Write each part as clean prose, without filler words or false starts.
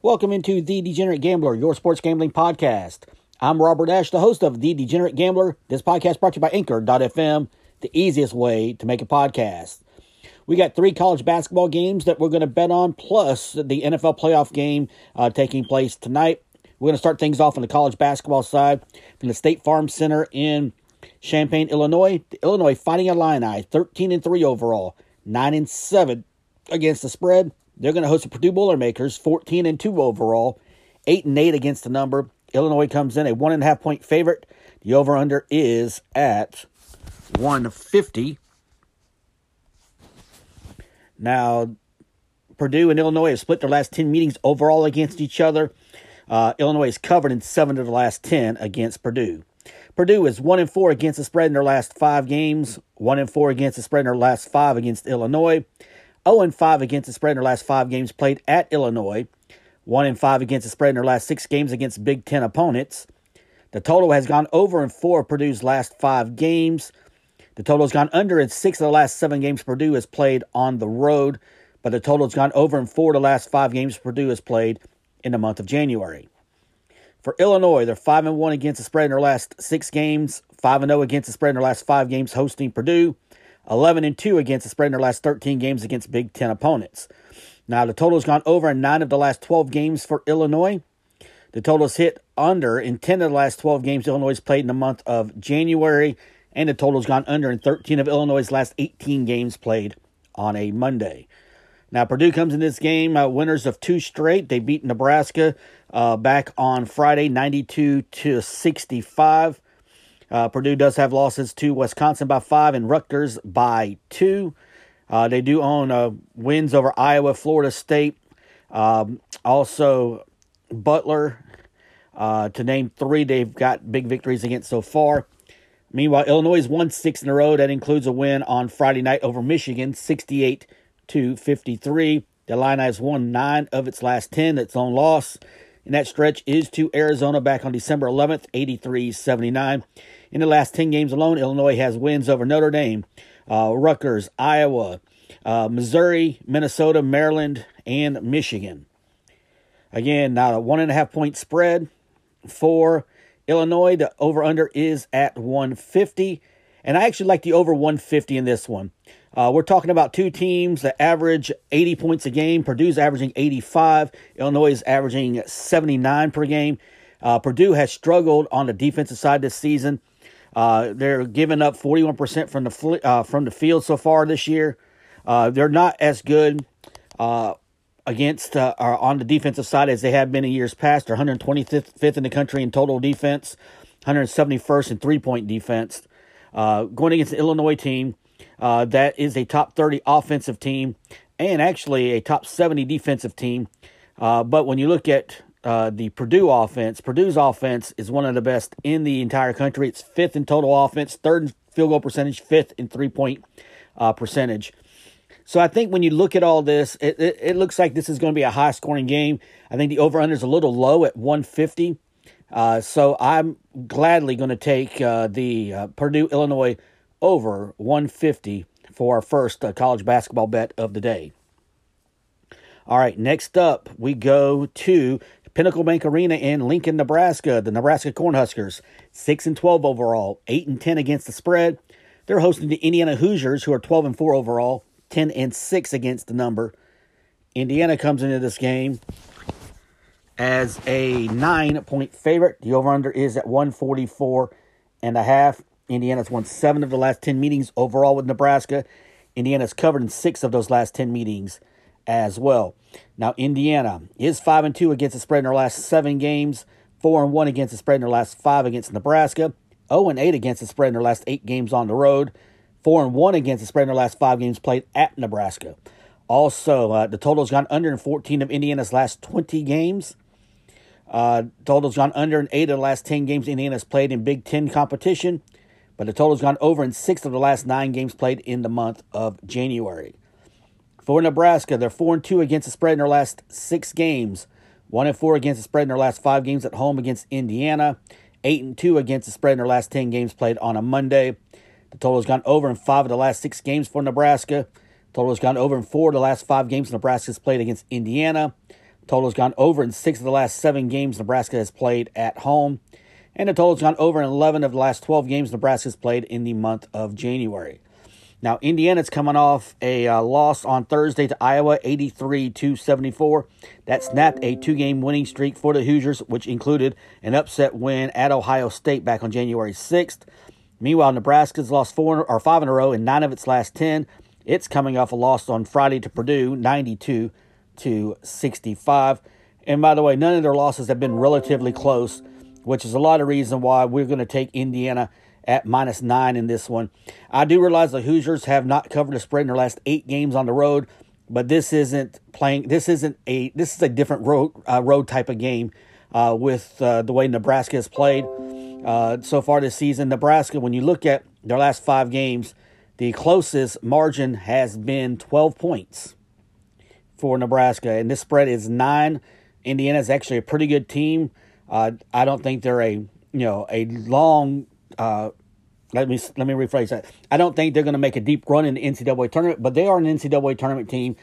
Welcome into The Degenerate Gambler, your sports gambling podcast. I'm Robert Ash, the host of The Degenerate Gambler. This podcast brought to you by Anchor.fm, the easiest way to make a podcast. We got three college basketball games that we're going to bet on, plus the NFL playoff game taking place tonight. We're going to start things off on the college basketball side from the State Farm Center in Champaign, Illinois. The Illinois Fighting Illini, 13-3 overall, 9-7 against the spread. They're going to host the Purdue Boilermakers, 14-2 overall, 8-8 against the number. Illinois comes in a 1.5-point favorite. The over-under is at 150. Now, Purdue and Illinois have split their last 10 meetings overall against each other. Illinois is covered in 7 of the last 10 against Purdue. Purdue is 1-4 against the spread in their last 5 games, 1-4 against the spread in their last 5 against Illinois, 0-5 against the spread in their last 5 games played at Illinois, 1-5 against the spread in their last 6 games against Big Ten opponents. The total has gone over in 4 of Purdue's last 5 games. The total has gone under in 6 of the last 7 games Purdue has played on the road, but the total has gone over in 4 of the last 5 games Purdue has played in the month of January. For Illinois, they're 5-1 against the spread in their last 6 games, 5-0 against the spread in their last 5 games hosting Purdue, 11-2 against the spread in their last 13 games against Big Ten opponents. Now, the total has gone over in 9 of the last 12 games for Illinois. The total has hit under in 10 of the last 12 games Illinois has played in the month of January, and the total has gone under in 13 of Illinois' last 18 games played on a Monday. Now, Purdue comes in this game winners of 2 straight. They beat Nebraska back on Friday, 92-65. Purdue does have losses to Wisconsin by 5 and Rutgers by 2. They do own wins over Iowa, Florida State, also Butler. To name 3, they've got big victories against so far. Meanwhile, Illinois has won 6 in a row. That includes a win on Friday night over Michigan, 68-53. The Illini has won 9 of its last 10. Its own loss in that stretch is to Arizona back on December 11th, 83-79. In the last 10 games alone, Illinois has wins over Notre Dame, Rutgers, Iowa, Missouri, Minnesota, Maryland, and Michigan. Again, now a 1.5-point spread for Illinois. The over-under is at 150. And I actually like the over 150 in this one. We're talking about 2 teams that average 80 points a game. Purdue's averaging 85. Illinois is averaging 79 per game. Purdue has struggled on the defensive side this season. They're giving up 41% from the field so far this year. They're not as good against or on the defensive side as they have been in years past. They're 125th in the country in total defense, 171st in three-point defense. Going against the Illinois team, that is a top 30 offensive team and actually a top 70 defensive team. But when you look at the Purdue offense, Purdue's offense is one of the best in the entire country. It's 5th in total offense, 3rd in field goal percentage, 5th in three-point percentage. So I think when you look at all this, it looks like this is going to be a high-scoring game. I think the over-under is a little low at 150. So I'm gladly going to take the Purdue-Illinois over 150 for our first college basketball bet of the day. All right, next up we go to Pinnacle Bank Arena in Lincoln, Nebraska. The Nebraska Cornhuskers, 6-12 overall, 8-10 against the spread. They're hosting the Indiana Hoosiers, who are 12-4 overall, 10-6 against the number. Indiana comes into this game as a 9-point favorite. The over-under is at 144.5. Indiana's won 7 of the last 10 meetings overall with Nebraska. Indiana's covered in 6 of those last 10 meetings as well. Now, Indiana is 5-2 against the spread in their last 7 games, 4-1 against the spread in their last 5 against Nebraska, 0-8 against the spread in their last 8 games on the road, 4-1 against the spread in their last 5 games played at Nebraska. Also, the total's gone under in 14 of Indiana's last 20 games. Total's gone under in 8 of the last 10 games Indiana's played in Big Ten competition, but the total's gone over in 6 of the last 9 games played in the month of January. For Nebraska, they're 4-2 against the spread in their last 6 games, 1-4 against the spread in their last 5 games at home against Indiana, 8-2 against the spread in their last 10 games played on a Monday. The total has gone over in 5 of the last 6 games for Nebraska. The total has gone over in 4 of the last 5 games Nebraska has played against Indiana. The total has gone over in 6 of the last 7 games Nebraska has played at home. And the total has gone over in 11 of the last 12 games Nebraska has played in the month of January. Now, Indiana's coming off a loss on Thursday to Iowa, 83-74. That snapped a 2-game winning streak for the Hoosiers, which included an upset win at Ohio State back on January 6th. Meanwhile, Nebraska's lost 5 in a row and 9 of its last 10. It's coming off a loss on Friday to Purdue, 92-65. And by the way, none of their losses have been relatively close, which is a lot of reason why we're going to take Indiana at -9 in this one. I do realize the Hoosiers have not covered a spread in their last 8 games on the road, but this is a different road type of game with the way Nebraska has played so far this season. Nebraska, when you look at their last 5 games, the closest margin has been 12 points for Nebraska, and this spread is 9. Indiana's actually a pretty good team. I don't think they're let me rephrase that. I don't think they're going to make a deep run in the NCAA tournament, but they are an NCAA tournament team.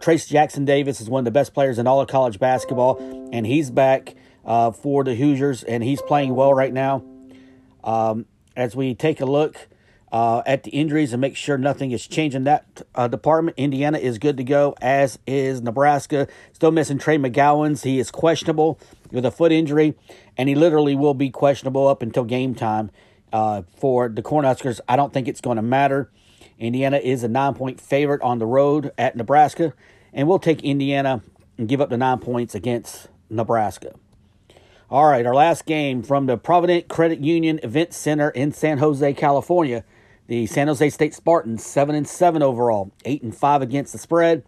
Trace Jackson Davis is one of the best players in all of college basketball, and he's back for the Hoosiers, and he's playing well right now. As we take a look at the injuries and make sure nothing is changing that department, Indiana is good to go, as is Nebraska. Still missing Trey McGowan. He is questionable with a foot injury, and he literally will be questionable up until game time for the Cornhuskers. I don't think it's going to matter. Indiana is a 9-point favorite on the road at Nebraska, and we'll take Indiana and give up the 9 points against Nebraska. All right, our last game from the Provident Credit Union Event Center in San Jose, California. The San Jose State Spartans, 7-7 overall, 8-5 against the spread.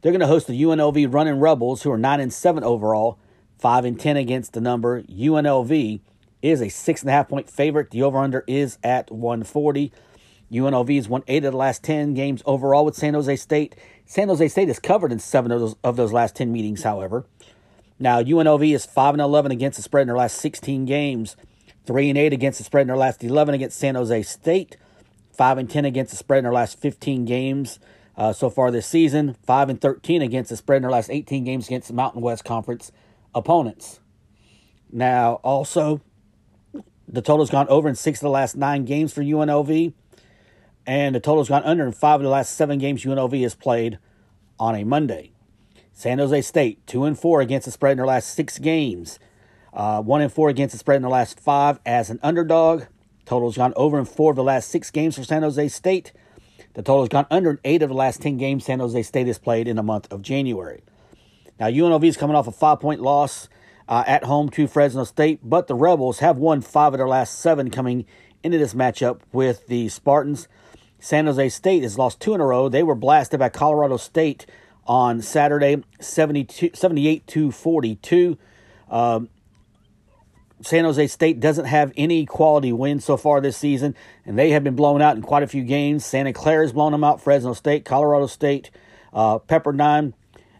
They're going to host the UNLV Running Rebels, who are 9-7 overall, 5-10 against the number. UNLV is a 6.5-point favorite. The over-under is at 140. UNLV has won 8 of the last 10 games overall with San Jose State. San Jose State is covered in 7 of those last 10 meetings, however. Now, UNLV is 5-11 against the spread in their last 16 games, 3-8 against the spread in their last 11 against San Jose State, 5-10 against the spread in their last 15 games so far this season, 5-13 against the spread in their last 18 games against the Mountain West Conference opponents. Now, also, the total's gone over in 6 of the last 9 games for UNLV, and the total's gone under in 5 of the last 7 games UNLV has played on a Monday. San Jose State, 2-4 against the spread in their last 6 games, 1-4 against the spread in their last 5 as an underdog. Total's gone over in 4 of the last 6 games for San Jose State. The total's gone under in 8 of the last 10 games San Jose State has played in the month of January. Now, UNLV is coming off a 5-point loss at home to Fresno State, but the Rebels have won 5 of their last 7 coming into this matchup with the Spartans. San Jose State has lost 2 in a row. They were blasted by Colorado State on Saturday, 78-42. San Jose State doesn't have any quality wins so far this season, and they have been blown out in quite a few games. Santa Clara's blown them out, Fresno State, Colorado State, Pepperdine,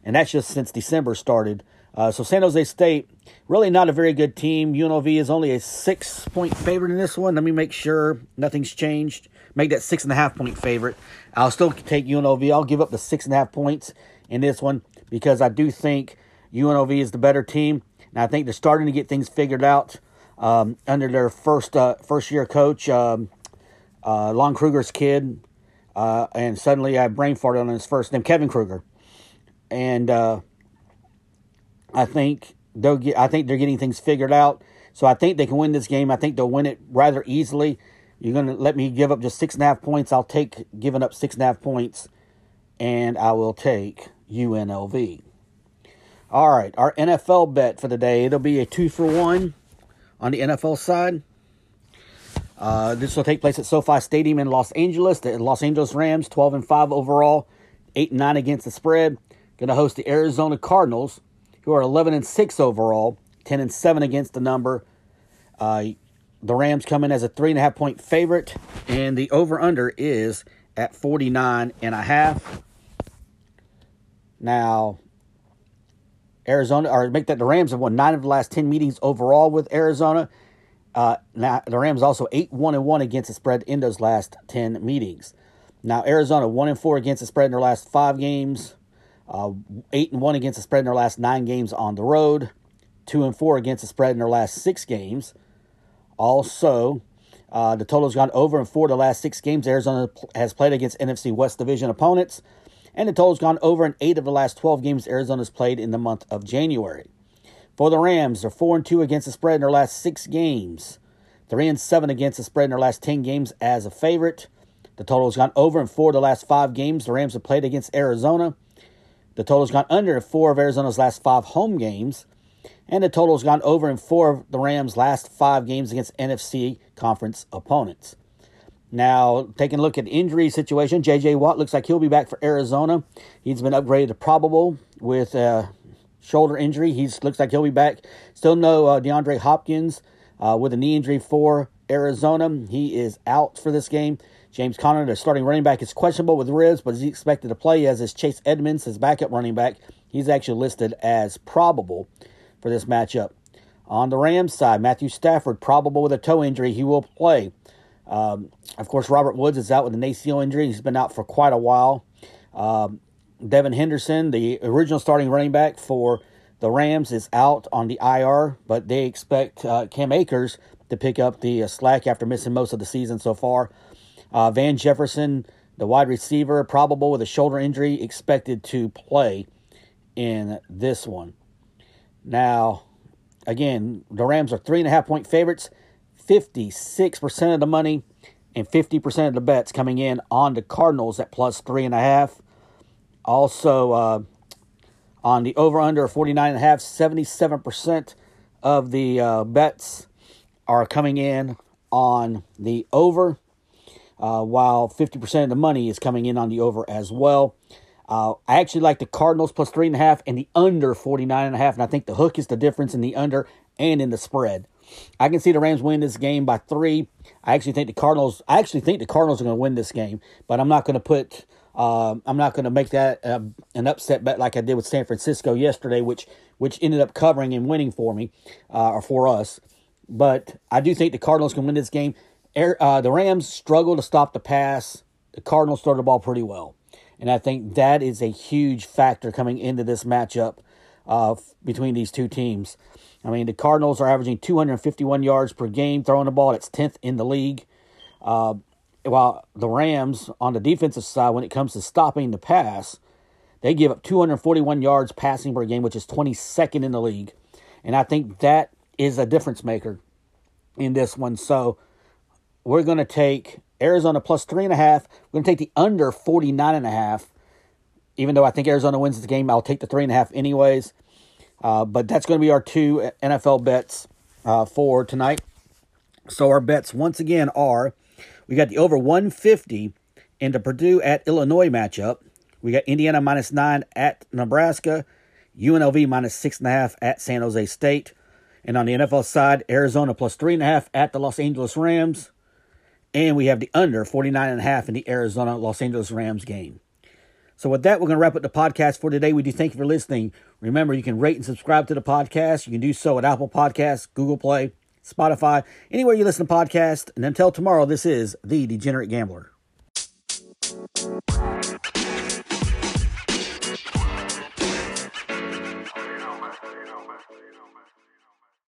and that's just since December started. So San Jose State, really not a very good team. UNLV is only a 6-point favorite in this one. Let me make sure nothing's changed. Make that 6.5-point favorite. I'll still take UNLV. I'll give up the 6.5 points in this one because I do think UNLV is the better team. And I think they're starting to get things figured out under their first-year coach, Lon Kruger's kid. And suddenly I brain farted on his first name, Kevin Kruger. And I think they're getting things figured out. So I think they can win this game. I think they'll win it rather easily. You're going to let me give up just 6.5 points. I'll take giving up 6.5 points, and I will take UNLV. All right, our NFL bet for the day. It'll be a 2-for-1 on the NFL side. This will take place at SoFi Stadium in Los Angeles. The Los Angeles Rams, 12-5 overall, 8-9 against the spread. Going to host the Arizona Cardinals, who are 11-6 overall, 10-7 against the number. The Rams come in as a 3.5-point favorite, and the over-under is at 49.5. Now, Arizona, or make that the Rams have won 9 of the last 10 meetings overall with Arizona, Now, the Rams also 8-1-1 against the spread in those last 10 meetings. Now, Arizona 1-4 against the spread in their last 5 games. 8-1 against the spread in their last 9 games on the road. 2-4 against the spread in their last 6 games. Also, the total's gone over in 4 of the last 6 games Arizona has played against NFC West Division opponents. And the total's gone over in 8 of the last 12 games Arizona's played in the month of January. For the Rams, they're 4-2 against the spread in their last 6 games. 3-7 against the spread in their last 10 games as a favorite. The total's gone over in 4 of the last 5 games the Rams have played against Arizona. The total's gone under in 4 of Arizona's last 5 home games. And the total's gone over in 4 of the Rams' last 5 games against NFC conference opponents. Now, taking a look at the injury situation, J.J. Watt looks like he'll be back for Arizona. He's been upgraded to probable with a shoulder injury. He looks like he'll be back. Still no DeAndre Hopkins with a knee injury for Arizona. He is out for this game. James Conner, their starting running back, is questionable with ribs, but is expected to play, as is Chase Edmonds, his backup running back. He's actually listed as probable for this matchup. On the Rams side, Matthew Stafford, probable with a toe injury. He will play. Of course, Robert Woods is out with an ACL injury. He's been out for quite a while. Devin Henderson, the original starting running back for the Rams, is out on the IR, but they expect Cam Akers to pick up the slack after missing most of the season so far. Van Jefferson, the wide receiver, probable with a shoulder injury, expected to play in this one. Now, again, the Rams are 3.5-point favorites. 56% of the money and 50% of the bets coming in on the Cardinals at plus 3.5. Also, on the over-under of 49.5, 77% of the bets are coming in on the over, while 50% of the money is coming in on the over as well. I actually like the Cardinals plus 3.5 and the under 49.5, and I think the hook is the difference in the under and in the spread. I can see the Rams win this game by 3. I actually think the Cardinals are going to win this game, but I'm not going to put, I'm not going to make that an upset bet like I did with San Francisco yesterday, which ended up covering and winning for me, or for us. But I do think the Cardinals can win this game. The Rams struggle to stop the pass. The Cardinals throw the ball pretty well, and I think that is a huge factor coming into this matchup between these two teams. I mean, the Cardinals are averaging 251 yards per game throwing the ball. It's 10th in the league. While the Rams, on the defensive side, when it comes to stopping the pass, they give up 241 yards passing per game, which is 22nd in the league. And I think that is a difference maker in this one. So we're going to take Arizona plus 3.5. We're going to take the under 49.5. Even though I think Arizona wins this game, I'll take the 3.5 anyways. But that's going to be our 2 NFL bets for tonight. So our bets once again are, we got the over 150 in the Purdue at Illinois matchup. We got Indiana minus 9 at Nebraska. UNLV minus 6.5 at San Jose State. And on the NFL side, Arizona plus 3.5 at the Los Angeles Rams. And we have the under 49.5 in the Arizona-Los Angeles Rams game. So with that, we're going to wrap up the podcast for today. We do thank you for listening. Remember, you can rate and subscribe to the podcast. You can do so at Apple Podcasts, Google Play, Spotify, anywhere you listen to podcasts. And until tomorrow, this is The Degenerate Gambler.